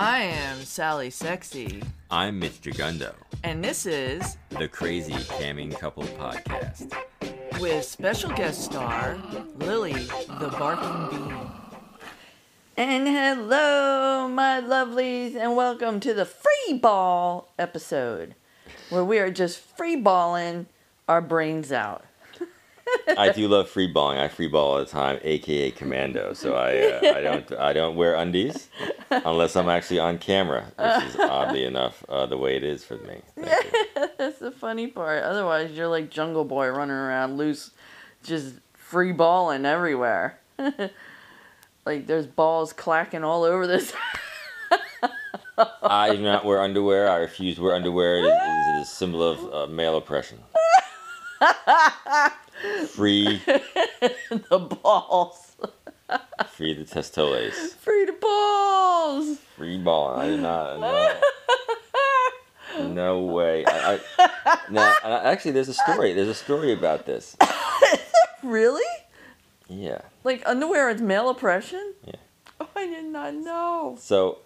I am Sally Sexy. I'm Mitch Jagundo. And this is the Crazy Camming Couple Podcast. With special guest star, Lily the Barking Bean. And hello, my lovelies, and welcome to the free ball episode, where we are just free balling our brains out. I do love free balling. I free ball all the time, aka commando. So I don't wear undies unless I'm actually on camera, which is oddly enough the way it is for me. That's the funny part. Otherwise, you're like Jungle Boy running around loose, just free balling everywhere. Like there's balls clacking all over this. I do not wear underwear. I refuse to wear underwear. It is a symbol of male oppression. Free the balls. Free the testoles. Free the balls. Free ball. I do not. No way. Actually, there's a story about this. Really? Yeah. Like underwear is male oppression? Yeah. Oh, I did not know. So,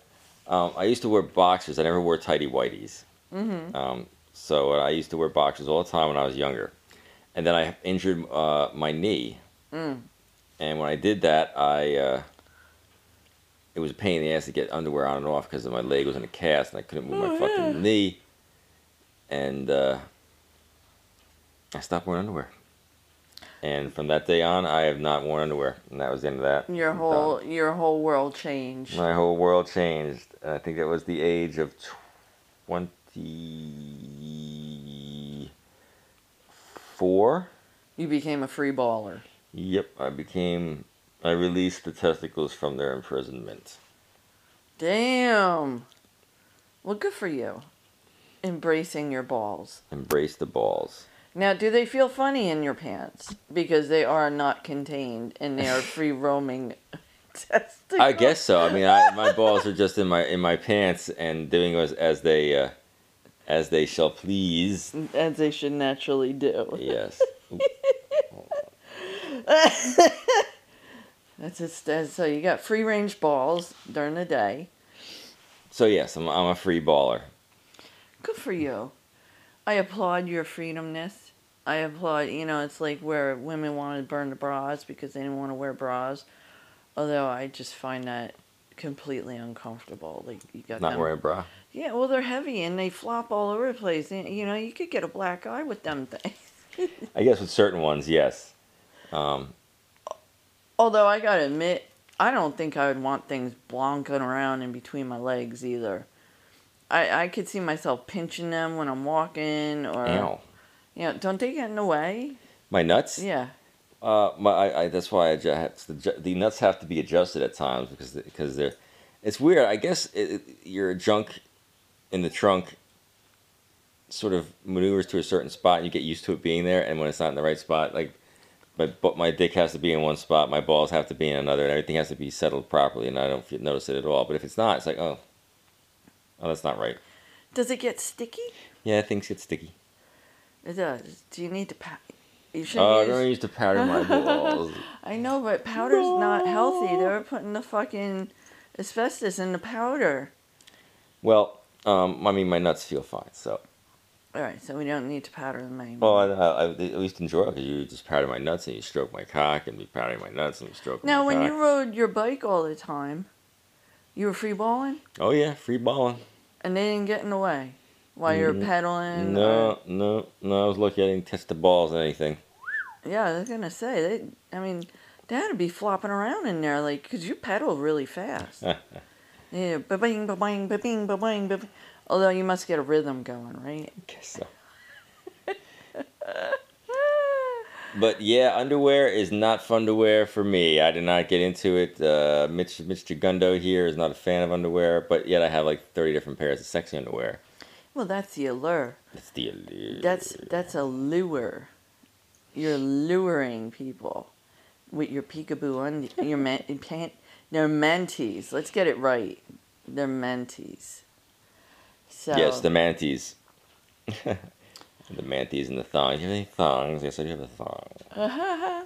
I used to wear boxers. I never wore tighty whities. Mm-hmm. So I used to wear boxers all the time when I was younger. And then I injured my knee. Mm. And when I did that, it was a pain in the ass to get underwear on and off because my leg was in a cast and I couldn't move my fucking knee. And I stopped wearing underwear. And from that day on, I have not worn underwear. And that was the end of that. Your whole world changed. My whole world changed. I think that was the age of 24. You became a free baller. Yep, I released the testicles from their imprisonment. Damn. Well, good for you. Embracing your balls. Embrace the balls. Now, do they feel funny in your pants? Because they are not contained and they are free roaming testicles. I guess so. I mean, my balls are just in my pants and doing as they shall please. As they should naturally do. Yes. So you got free range balls during the day. So yes, I'm a free baller. Good for you. I applaud your freedomness. I applaud, it's like where women wanted to burn the bras because they didn't want to wear bras. Although I just find that completely uncomfortable. Like you got not wearing a bra? Yeah, well, they're heavy and they flop all over the place. You could get a black eye with them things. I guess with certain ones, yes. Although I gotta admit, I don't think I would want things blonking around in between my legs either. I could see myself pinching them when I'm walking, or ow. Don't they get in the way? My nuts? Yeah. That's why the nuts have to be adjusted at times because they're. It's weird. I guess you're a junk in the trunk. Sort of maneuvers to a certain spot, and you get used to it being there, and when it's not in the right spot, like, my dick has to be in one spot, my balls have to be in another, and everything has to be settled properly, and I don't notice it at all. But if it's not, it's like Oh, that's not right. Does it get sticky? Yeah, things get sticky. It does. Do you need to powder? I don't use to powder my balls. I know, but powder's not healthy. They were putting the fucking asbestos in the powder. Well, my nuts feel fine, so. All right, so we don't need to powder them anymore. Well, I at least enjoy it because you just powder my nuts and you stroke my cock and you powder my nuts and you stroke my cock. Now, when you rode your bike all the time, you were free balling? Oh, yeah, free balling. And they didn't get in the way while you were pedaling? No, I was lucky I didn't touch the balls or anything. Yeah, I was going to say, they had to be flopping around in there, like, because you pedal really fast. Yeah, ba-bing, ba-bing, ba-bing, ba-bing, ba-bing. Although you must get a rhythm going, right? I guess so. But yeah, underwear is not fun to wear for me. I did not get into it. Mitch Jagundo here is not a fan of underwear, but yet I have like 30 different pairs of sexy underwear. Well, that's the allure. That's a lure. You're luring people with your peekaboo undies, your pant. They're manties. Let's get it right. They're manties. So yes, the manties. The manties and the thongs. Do you have any thongs? Yes, I do have a thong. Uh-huh.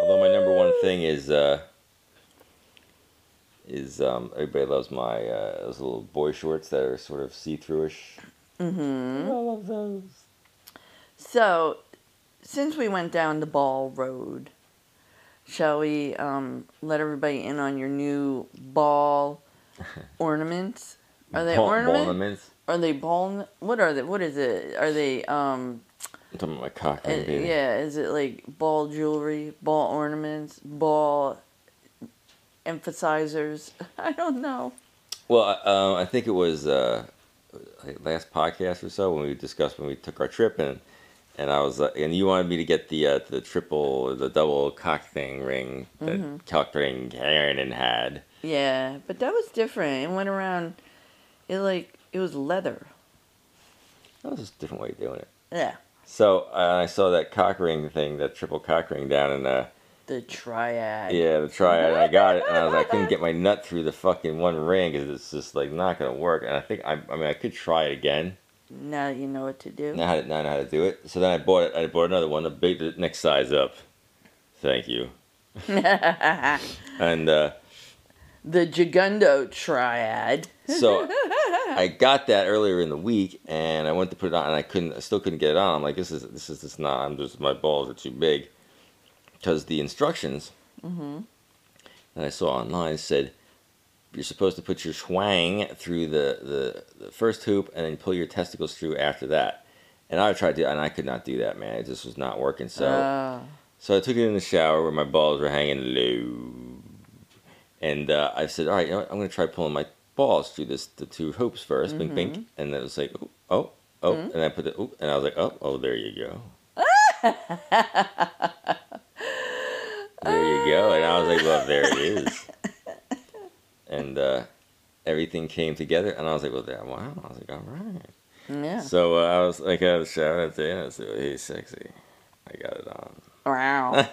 Although my number one thing is everybody loves my those little boy shorts that are sort of see-through-ish. Mm-hmm. I love those. So, since we went down the ball road, shall we let everybody in on your new ball ornaments? Are they ornaments? Are they ball? What are they? What is it? Are they? I'm talking about my cock ring, baby. Yeah, is it like ball jewelry, ball ornaments, ball emphasizers? I don't know. Well, I think it was last podcast or so when we discussed when we took our trip and I was and you wanted me to get the triple or the double cock thing ring that cock ring Karen had. Yeah, but that was different. It went around. It was leather. That was just a different way of doing it. Yeah. So I saw that cock ring thing, that triple cock ring down in the triad. Yeah, the triad. And I got it, and I was like, I couldn't get my nut through the fucking one ring because it's just like not gonna work. And I think I could try it again. Now you know what to do. Now I know how to do it. So then I bought it. I bought another one, the next size up. Thank you. And the Jagundo Triad. So I got that earlier in the week, and I went to put it on, and I still couldn't get it on. I'm like, this is not. My balls are too big, because the instructions that I saw online said you're supposed to put your schwang through the first hoop, and then pull your testicles through after that. And I tried to, and I could not do that, man. It just was not working. So I took it in the shower where my balls were hanging low. And I said, all right, you know what? I'm going to try pulling my balls through the two hoops first, bink, bink. And then it was like, oh. Mm-hmm. And I put and I was like, oh, there you go. There you go. And I was like, well, there it is. And everything came together. And I was like, well, wow. I was like, all right. Yeah. So I was like, I was shouting at the end. I was like, hey, sexy. I got it on. Wow.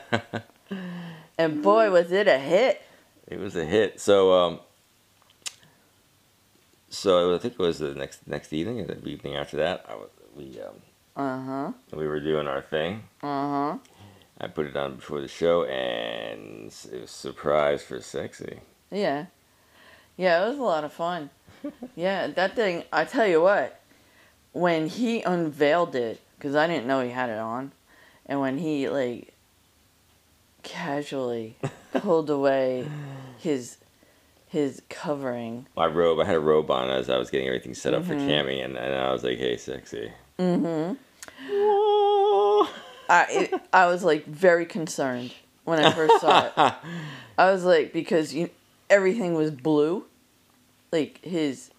And boy, was it a hit. It was a hit. So, I think it was the next evening, and the evening after that, we were doing our thing. I put it on before the show, and it was a surprise for sexy. Yeah, it was a lot of fun. Yeah, that thing. I tell you what, when he unveiled it, because I didn't know he had it on, and when he casually pulled away his covering. My robe. I had a robe on as I was getting everything set up for Cammy, and I was like, "Hey, sexy." I was like very concerned when I first saw it. I was like, because everything was blue, like his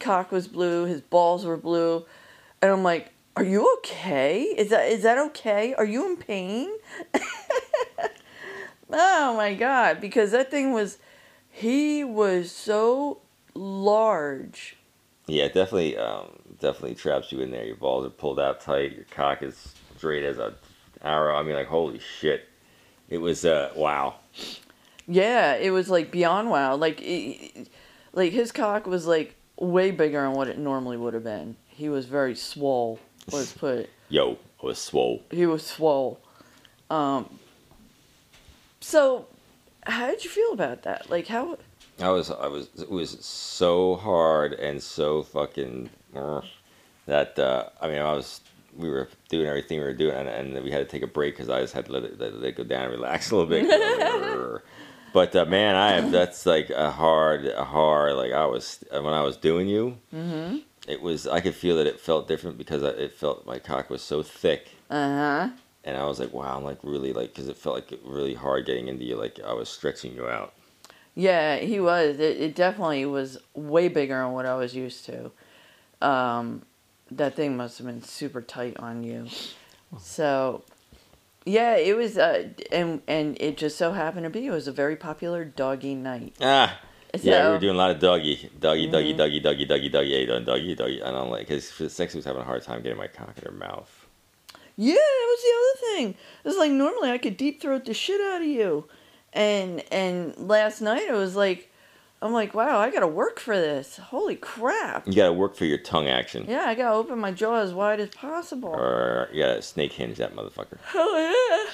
cock was blue, his balls were blue, and I'm like, "Are you okay? Is that okay? Are you in pain?" Oh my God, because that thing he was so large. Yeah, it definitely traps you in there. Your balls are pulled out tight. Your cock is straight as an arrow. I mean, holy shit. It was, wow. Yeah, it was beyond wow. His cock was way bigger than what it normally would have been. He was very swole, let's put it. Yo, I was swole. He was swole. So, how did you feel about that? How? It was so hard and so fucking that. We were doing everything we were doing, and we had to take a break because I just had to let it go down and relax a little bit. But man, that's a hard. When I was doing you. It was. I could feel that it felt different because it felt my cock was so thick. And I was like, wow, I'm really because it felt really hard getting into you. I was stretching you out. Yeah, he was. It definitely was way bigger than what I was used to. That thing must have been super tight on you. So, yeah, it was. And it just so happened to be it was a very popular doggy night. Yeah, we were doing a lot of doggy. Yeah, you done doggy. I don't because Sexy was having a hard time getting my cock in her mouth. Yeah, that was the other thing. It was normally I could deep throat the shit out of you. And last night it was I'm wow, I gotta work for this. Holy crap. You gotta work for your tongue action. Yeah, I gotta open my jaw as wide as possible. Or you gotta snake hinge that motherfucker. Oh yeah.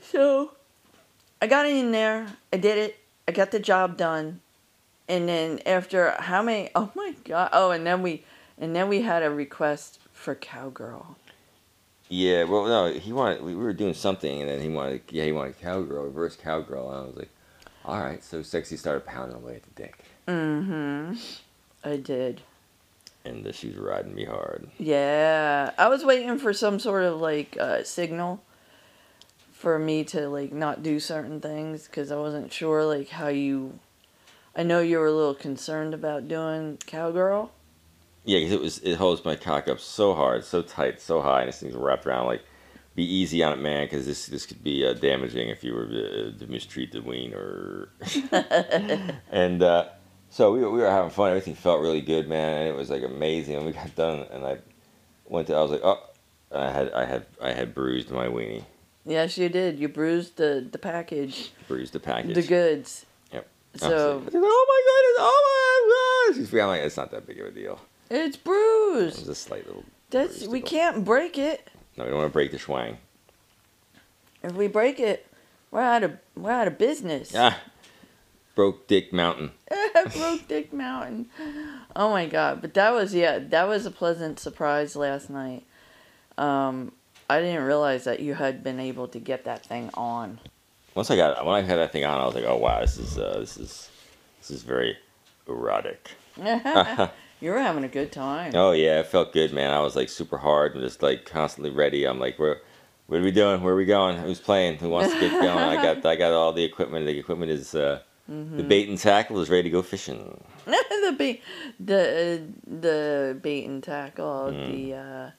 So I got in there, I did it, I got the job done. And then after how many? Oh my God. Oh, and then we had a request for cowgirl. Yeah, well, no, he wanted. We were doing something, and then he wanted cowgirl, reverse cowgirl, and I was like, all right. So Sexy started pounding away at the dick. Mm-hmm. I did. And she's riding me hard. Yeah, I was waiting for some sort of signal for me to not do certain things because I wasn't sure how you. I know you were a little concerned about doing cowgirl. Yeah, because it holds my cock up so hard, so tight, so high, and this thing's wrapped around. Be easy on it, man, because this could be damaging if you were to mistreat the wiener. And so we were having fun. Everything felt really good, man. And it was amazing. And we got done, and I was like, oh, I had bruised my weenie. Yes, you did. You bruised the package. Bruised the package. The goods. Yep. So. I was like, oh my goodness! Oh my gosh! I'm like, it's not that big of a deal. It's bruised. It was a slight little. We can't break it. No, we don't want to break the schwang. If we break it, we're out of business. Ah, broke Dick Mountain. Broke Dick Mountain. Oh my God! But that was a pleasant surprise last night. I didn't realize that you had been able to get that thing on. When I had that thing on, I was like, oh wow, this is very erotic. You were having a good time. Oh, yeah. It felt good, man. I was, super hard and just, constantly ready. I'm like, what are we doing? Where are we going? Who's playing? Who wants to get going? I got all the equipment. The equipment is, the bait and tackle is ready to go fishing. The bait and tackle. Mm.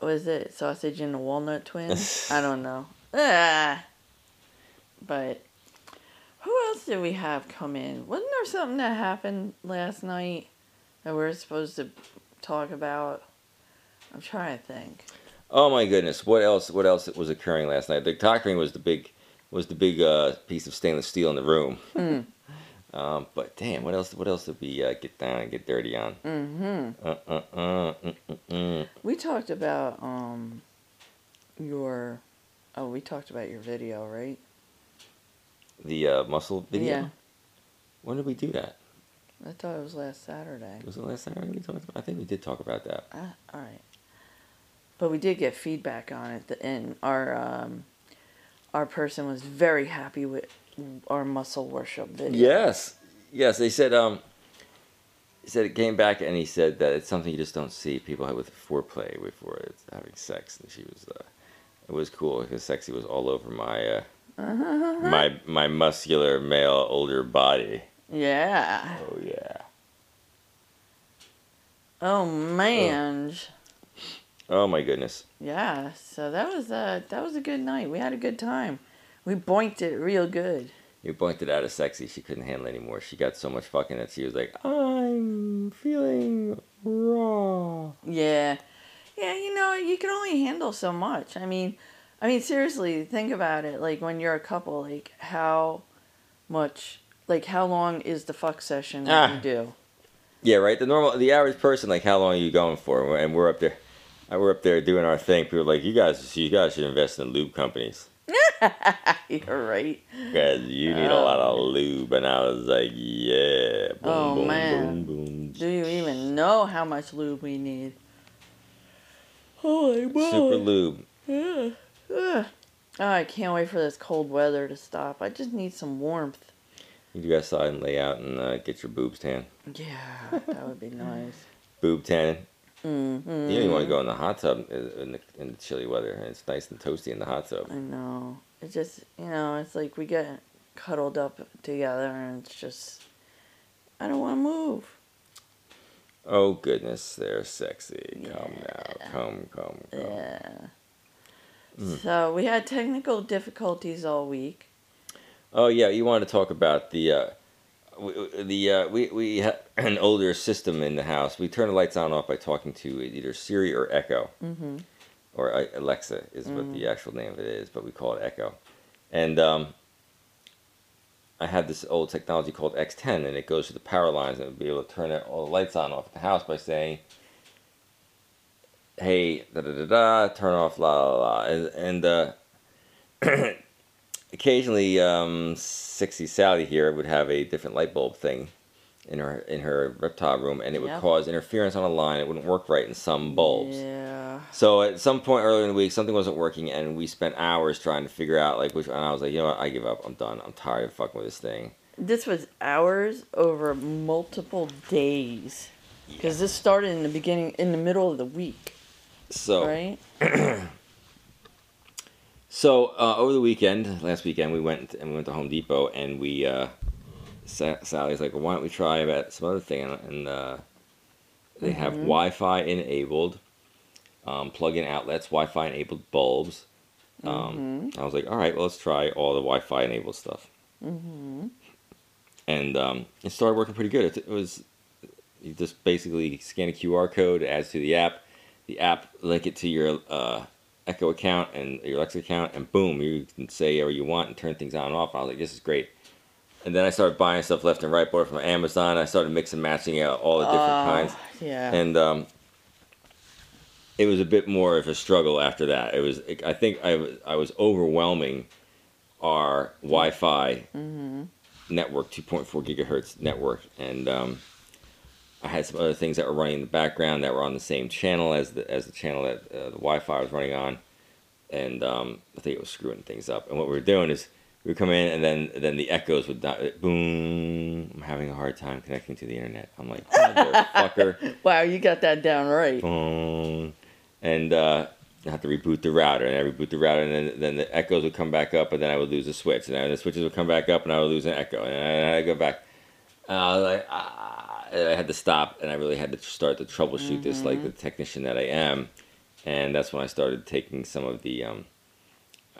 Was it sausage and the walnut twins? I don't know. But... Who else did we have come in? Wasn't there something that happened last night that we were supposed to talk about? I'm trying to think. Oh my goodness! What else was occurring last night? The cock ring was the big piece of stainless steel in the room. Mm. But damn, what else did we get down and get dirty on? Mm-hmm. We talked about your video, right? The muscle video? Yeah. When did we do that? I thought it was last Saturday. Was it last Saturday we talked about? I think we did talk about that. All right. But we did get feedback on it. And our person was very happy with our muscle worship video. Yes. Yes, they said... he said it came back and he said that it's something you just don't see people have with foreplay before it's having sex. And she was... it was cool because Sexy was all over my... My muscular male older body. Yeah. Oh yeah. Oh man. Oh my goodness. Yeah. So that was a good night. We had a good time. We boinked it real good. You boinked it out of Sexy. She couldn't handle it anymore. She got so much fucking that she was like, I'm feeling raw. Yeah. Yeah. You know, you can only handle so much. I mean, seriously, think about it. When you're a couple, how long is the fuck session that you do? Yeah, right. The average person, how long are you going for? And we're up there doing our thing. People are like, you guys should invest in lube companies. You're right. Because you need a lot of lube, and I was like, yeah. Boom, oh boom, man, boom, boom. Do you even know how much lube we need? Holy moly! Super lube. Yeah. Ugh. Oh, I can't wait for this cold weather to stop. I just need some warmth. You can go outside and lay out and get your boobs tan. Yeah, that would be nice. Boob tanning. Mm-hmm. You don't even want to go in the hot tub in the chilly weather. It's nice and toasty in the hot tub. I know. It's just, it's we get cuddled up together and it's just, I don't want to move. Oh, goodness, they're Sexy. Yeah. Come now. Come. Yeah. So we had technical difficulties all week. Oh yeah, you wanted to talk about we had an older system in the house. We turn the lights on and off by talking to either Siri or Echo, or Alexa is what the actual name of it is, but we call it Echo. And I had this old technology called X10, and it goes to the power lines, and it would be able to turn all the lights on and off at the house by saying, hey, da da da da, turn off, la la la, and Occasionally, Sexy Sally here would have a different light bulb thing in her reptile room, and it would cause interference on a line. It wouldn't work right in some bulbs. Yeah. So at some point earlier in the week, something wasn't working, and we spent hours trying to figure out like which. And I was like, you know what? I give up. I'm done. I'm tired of fucking with this thing. This was hours over multiple days, because this started in the beginning, in the middle of the week. So right. So over the weekend, last weekend, we went to Home Depot, and we. Sally's like, well, why don't we try about some other thing? And they have Wi-Fi enabled, plug-in outlets, Wi-Fi enabled bulbs. I was like, all right, well, let's try all the Wi-Fi enabled stuff. And it started working pretty good. It was, you just basically scan a QR code, it adds to the app. The app link it to your Echo account and your Alexa account, and boom, you can say whatever you want and turn things on and off. And I was like, this is great. And then I started buying stuff left and right, bought it from Amazon. I started mixing, matching out all the different kinds. Yeah. And it was a bit more of a struggle after that. It was, I think, I was overwhelming our Wi-Fi network, 2.4 gigahertz network, and I had some other things that were running in the background that were on the same channel as the channel that the Wi-Fi was running on, and I think it was screwing things up. And what we were doing is. We come in, and then the echoes would die. Boom. I'm having a hard time connecting to the internet. I'm like, motherfucker. Wow, you got that down right. Boom. And I have to reboot the router. And I reboot the router, and then the echoes would come back up, and then I would lose a switch. And then the switches would come back up, and I would lose an echo. And I'd go back. And I was like, I had to stop, and I really had to start to troubleshoot this, like the technician that I am. And that's when I started taking some of the...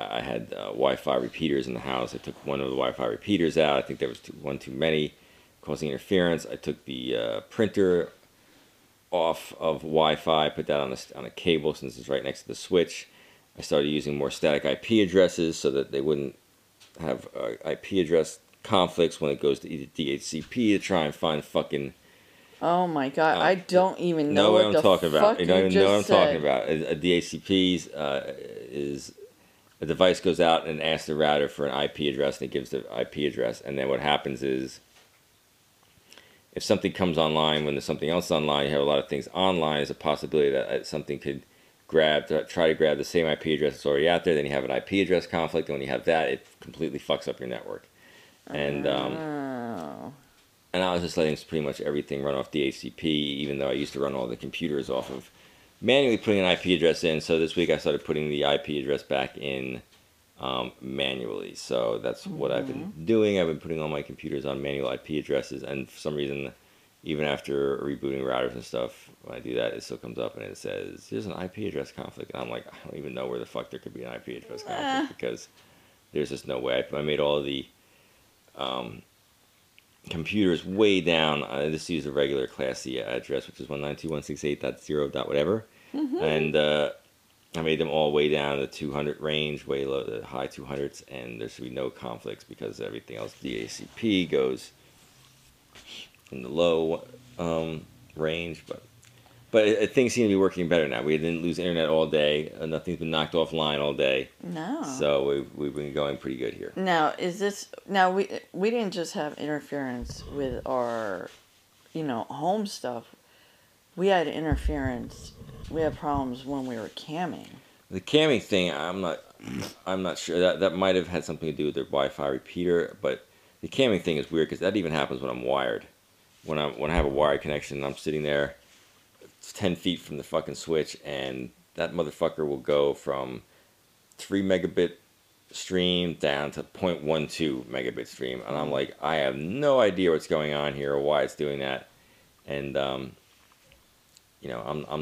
I had Wi-Fi repeaters in the house. I took one of the Wi-Fi repeaters out. I think there was one too many, causing interference. I took the printer off of Wi-Fi, put that on a cable since it's right next to the switch. I started using more static IP addresses so that they wouldn't have IP address conflicts when it goes to either DHCP to try and find fucking... Oh my God! I don't even know what the fuck you just said. You don't even know what I'm talking about. A DHCP is... The device goes out and asks the router for an IP address, and it gives the IP address. And then what happens is, if something comes online, when there's something else online, you have a lot of things online. There's a possibility that something could try to grab the same IP address that's already out there. Then you have an IP address conflict, and when you have that, it completely fucks up your network. And and I was just letting pretty much everything run off DHCP, even though I used to run all the computers off of. Manually putting an IP address in, so this week I started putting the IP address back in manually. So that's what I've been doing. I've been putting all my computers on manual IP addresses, and for some reason, even after rebooting routers and stuff, when I do that, it still comes up and it says, there's an IP address conflict. And I'm like, I don't even know where the fuck there could be an IP address conflict, because there's just no way. I made all the computers way down. I just use a regular Class C address, which is 192.168.0.whatever. And I made them all way down to the 200 range, way low, the high 200s, and there should be no conflicts because everything else, DHCP, goes in the low range. But things seem to be working better now. We didn't lose internet all day. Nothing's been knocked offline all day. No. So we've been going pretty good here. Now, we didn't just have interference with our, home stuff. We had interference. We had problems when we were camming. The camming thing, I'm not sure. That might have had something to do with the Wi-Fi repeater, but the camming thing is weird because that even happens when I'm wired. When I have a wired connection and I'm sitting there 10 feet from the fucking switch, and that motherfucker will go from 3 megabit stream down to 0.12 megabit stream, and I'm like, I have no idea what's going on here or why it's doing that. And I'm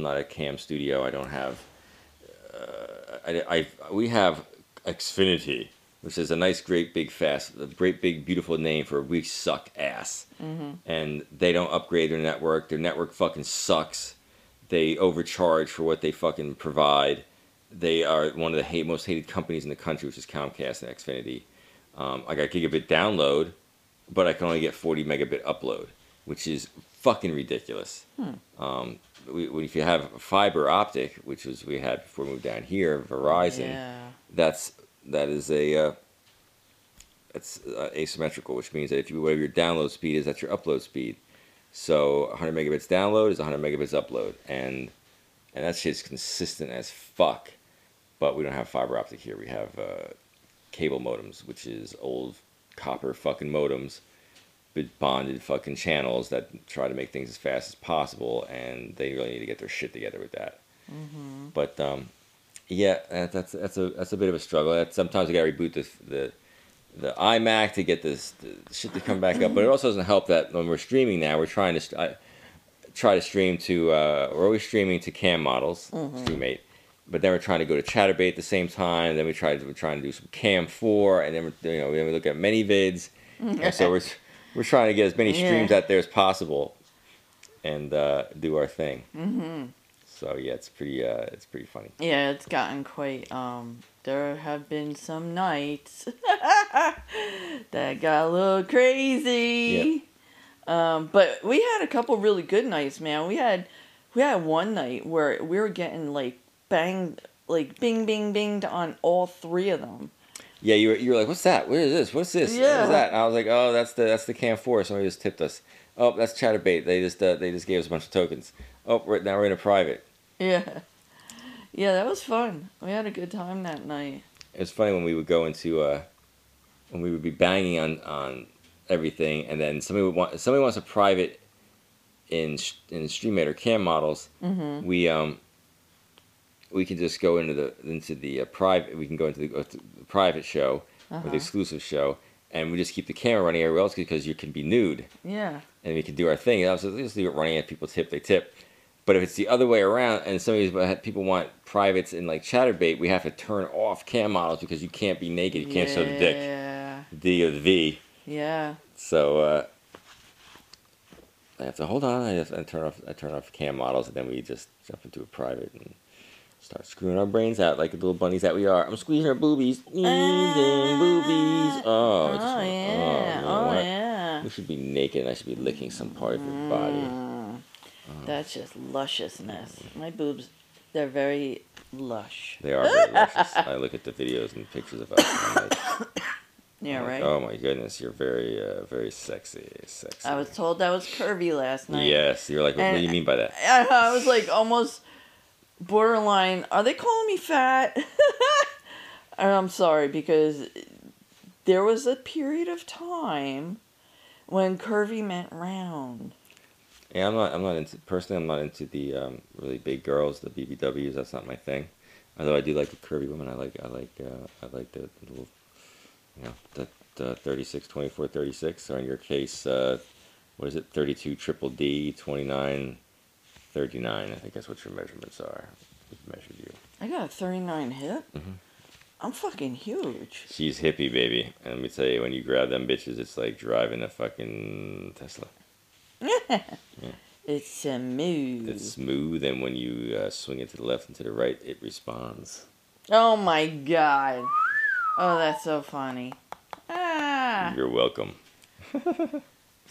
not a cam studio. I don't have we have Xfinity, which is a nice, great big beautiful name for we suck ass. And they don't upgrade their network. Their network fucking sucks. They overcharge for what they fucking provide. They are one of the most hated companies in the country, which is Comcast and Xfinity. I got gigabit download, but I can only get 40 megabit upload, which is fucking ridiculous. If you have fiber optic, which is we had before we moved down here, Verizon, that is a that's asymmetrical, which means that if you whatever your download speed is, that's your upload speed. So 100 megabits download is 100 megabits upload, and that shit's consistent as fuck. But we don't have fiber optic here. We have cable modems, which is old copper fucking modems with bonded fucking channels that try to make things as fast as possible, and they really need to get their shit together with that. Mm-hmm. But yeah, that's a bit of a struggle. Sometimes I gotta reboot the iMac to get the shit to come back up. But it also doesn't help that when we're streaming now, we're trying to stream to we're always streaming to cam models, mm-hmm. Streamate. But then we're trying to go to Chaturbate at the same time. And then we're trying to do some Cam 4, and then we look at Manyvids. And so we're trying to get as many streams out there as possible, and do our thing. Mm-hmm. So yeah, it's pretty funny. Yeah, it's gotten quite. There have been some nights that got a little crazy. Yep. But we had a couple really good nights, man. We had one night where we were getting like. Bang, like bing, bing, binged on all three of them. Yeah, you were like, what's that? What is this? What's this? Yeah. What's that? And I was like, oh, that's the Cam 4. Somebody just tipped us. Oh, that's Chaturbate. They just gave us a bunch of tokens. Oh, now we're in a private. Yeah, yeah, that was fun. We had a good time that night. It's funny when we would go into when we would be banging on everything, and then somebody wants a private in Streamate or Cam models. Mm-hmm. We can just go into the private. We can go into the private show, uh-huh. or the exclusive show, and we just keep the camera running everywhere else because you can be nude. Yeah. And we can do our thing. And I was just leave it running. If people tip, they tip. But if it's the other way around, and some of these people want privates in like Chaturbate, we have to turn off cam models because you can't be naked. You can't show the dick. Yeah. D or the V. Yeah. So I have to hold on. I turn off cam models, and then we just jump into a private and. Start screwing our brains out like the little bunnies that we are. I'm squeezing her boobies. Squeezing boobies. Oh, yeah. We should be naked and I should be licking some part of your body. That's just lusciousness. My boobs, they're very lush. They are very luscious. I look at the videos and pictures of us. And I'm right? Like, oh, my goodness. You're very, very sexy. I was told that was curvy last night. Yes. You're like, what do you mean by that? I was like almost... borderline, are they calling me fat? And I'm sorry, because there was a period of time when curvy meant round. Yeah, I'm not into, personally, I'm not into the really big girls, the BBWs. That's not my thing. Although I do like the curvy women. I like the little, the 36, 24, 36, or in your case, what is it, 32, triple D, 29... 39, I think that's what your measurements are. We've measured you. I got a 39 hip? Mm-hmm. I'm fucking huge. She's hippie, baby. And let me tell you, when you grab them bitches, it's like driving a fucking Tesla. Yeah. It's smooth. It's smooth, and when you swing it to the left and to the right, it responds. Oh, my God. Oh, that's so funny. Ah. You're welcome.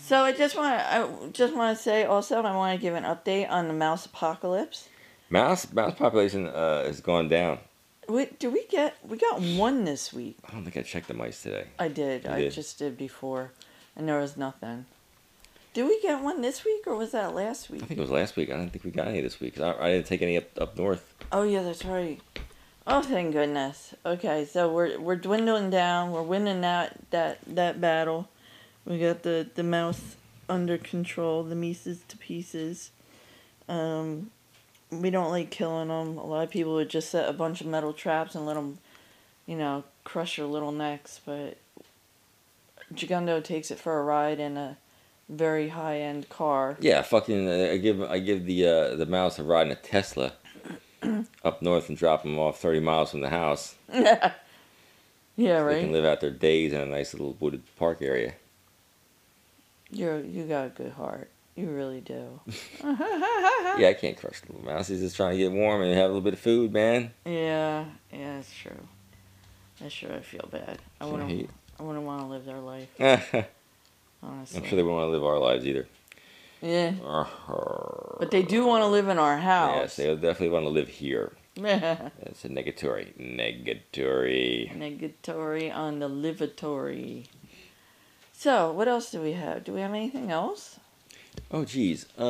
So I just want to say also, I want to give an update on the mouse apocalypse. Mouse population has gone down. We got one this week. I don't think I checked the mice today. I did. I just did before, and there was nothing. Did we get one this week, or was that last week? I think it was last week. I don't think we got any this week. I didn't take any up north. Oh yeah, that's right. Oh thank goodness. Okay, so we're dwindling down. We're winning that battle. We got the mouse under control, the mices to pieces. We don't like killing them. A lot of people would just set a bunch of metal traps and let them, crush their little necks. But Jagundo takes it for a ride in a very high end car. Yeah, fucking, I give the mouse a ride in a Tesla up north and drop him off 30 miles from the house. Yeah, right. They can live out their days in a nice little wooded park area. You got a good heart. You really do. Yeah, I can't crush the little mouse. He's just trying to get warm and have a little bit of food, man. Yeah, that's true. That's true. I feel bad. I wouldn't want to live their life. Honestly, I'm sure they wouldn't want to live our lives either. Yeah. But they do want to live in our house. Yes, they definitely want to live here. That's a negatory. Negatory. Negatory on the livatory. So, what else do we have? Do we have anything else? Oh, geez. It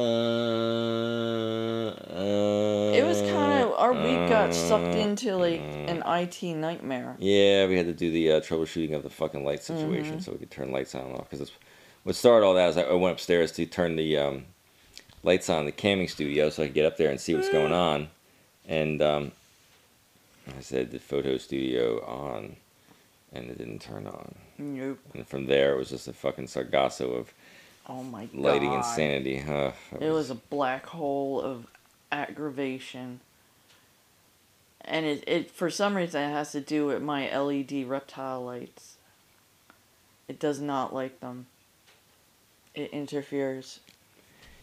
was kind of... Our week got sucked into, like, an IT nightmare. Yeah, we had to do the troubleshooting of the fucking light situation so we could turn lights on and off. Because what started all that is I went upstairs to turn the lights on in the camming studio so I could get up there and see what's going on. And I said the photo studio on, and it didn't turn on. Nope. And from there, it was just a fucking sargasso of... Oh my God. Lighting insanity, huh? It was a black hole of aggravation. And it for some reason, it has to do with my LED reptile lights. It does not like them. It interferes.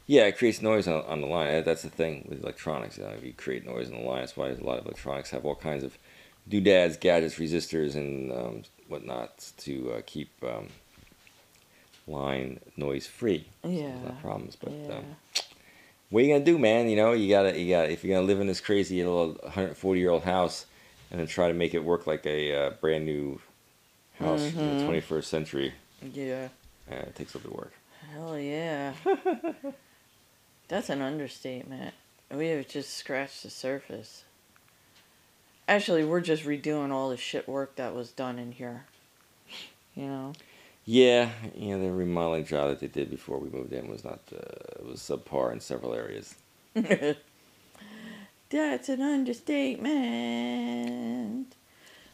Yeah, it creates noise on the line. That's the thing with electronics. You know, if you create noise on the line, that's why a lot of electronics have all kinds of doodads, gadgets, resistors, and whatnot to keep... line noise free. Yeah. So no problems, but yeah. What are you gonna do, man? You know, you gotta. If you're gonna live in this crazy little 140-year-old house and then try to make it work like a brand new house in the 21st century. Yeah. It takes a little bit of work. Hell yeah. That's an understatement. We have just scratched the surface. Actually, we're just redoing all the shit work that was done in here. You know. Yeah, you know, the remodeling job that they did before we moved in was not, it was subpar in several areas. That's an understatement.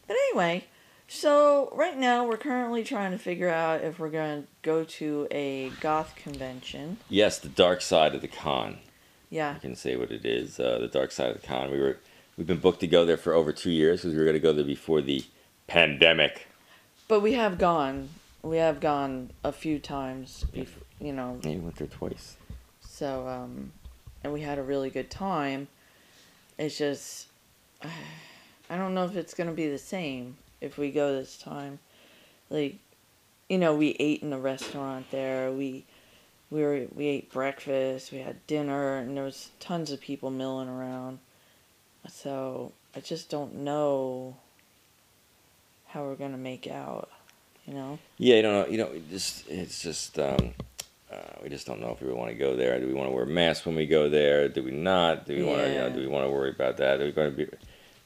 But anyway, so right now we're currently trying to figure out if we're going to go to a goth convention. Yes, the Dark Side of the Con. Yeah. You can say what it is, the Dark Side of the Con. We've been booked to go there for over 2 years because we were going to go there before the pandemic. But we have gone. We have gone a few times, before, you know. Yeah, we went there twice. So, and we had a really good time. It's just, I don't know if it's going to be the same if we go this time. Like, you know, we ate in the restaurant there. We ate breakfast. We had dinner, and there was tons of people milling around. So I just don't know how we're going to make out. You know? Yeah, you don't know. You know, we just don't know if we want to go there. Do we want to wear masks when we go there? Do we not? Do we want to? You know, do we want to worry about that? Are we going to be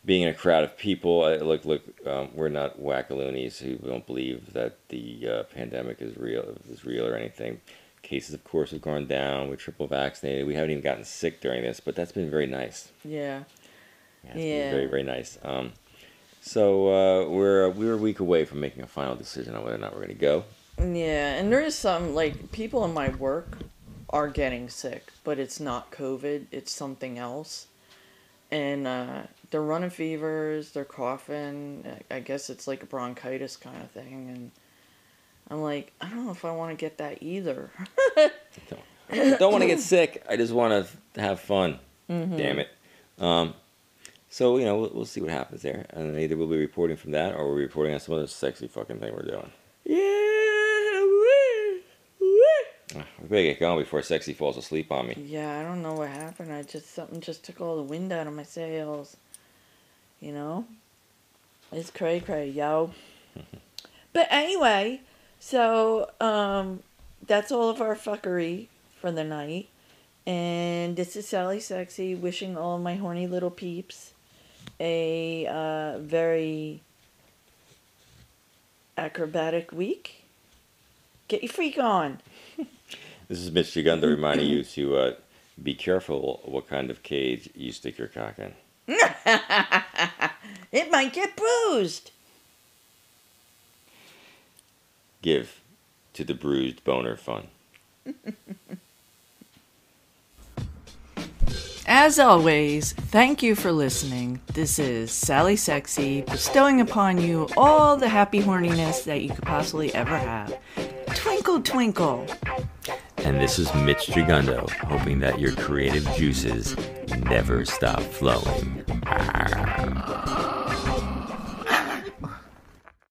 being in a crowd of people? Look. We're not wackaloonies who don't believe that the pandemic is real or anything. Cases, of course, have gone down. We're triple vaccinated. We haven't even gotten sick during this, but that's been very nice. Yeah. Been very, very nice. So we're a week away from making a final decision on whether or not we're going to go. Yeah, and there is some, like, people in my work are getting sick, but it's not COVID. It's something else. And they're running fevers, they're coughing. I guess it's like a bronchitis kind of thing. And I'm like, I don't know if I want to get that either. I don't want to get sick. I just want to have fun. Mm-hmm. Damn it. So, you know, we'll see what happens there. And either we'll be reporting from that or we'll be reporting on some other sexy fucking thing we're doing. Yeah! Woo! We better get going before sexy falls asleep on me. Yeah, I don't know what happened. Something just took all the wind out of my sails. You know? It's cray-cray, yo. But anyway, so, that's all of our fuckery for the night. And this is Sally Sexy wishing all my horny little peeps a very acrobatic week. Get your freak on. This is Mitch Jagundo reminding you to be careful what kind of cage you stick your cock in. It might get bruised. Give to the bruised boner fun. As always, thank you for listening. This is Sally Sexy, bestowing upon you all the happy horniness that you could possibly ever have. Twinkle, twinkle. And this is Mitch Jagundo, hoping that your creative juices never stop flowing.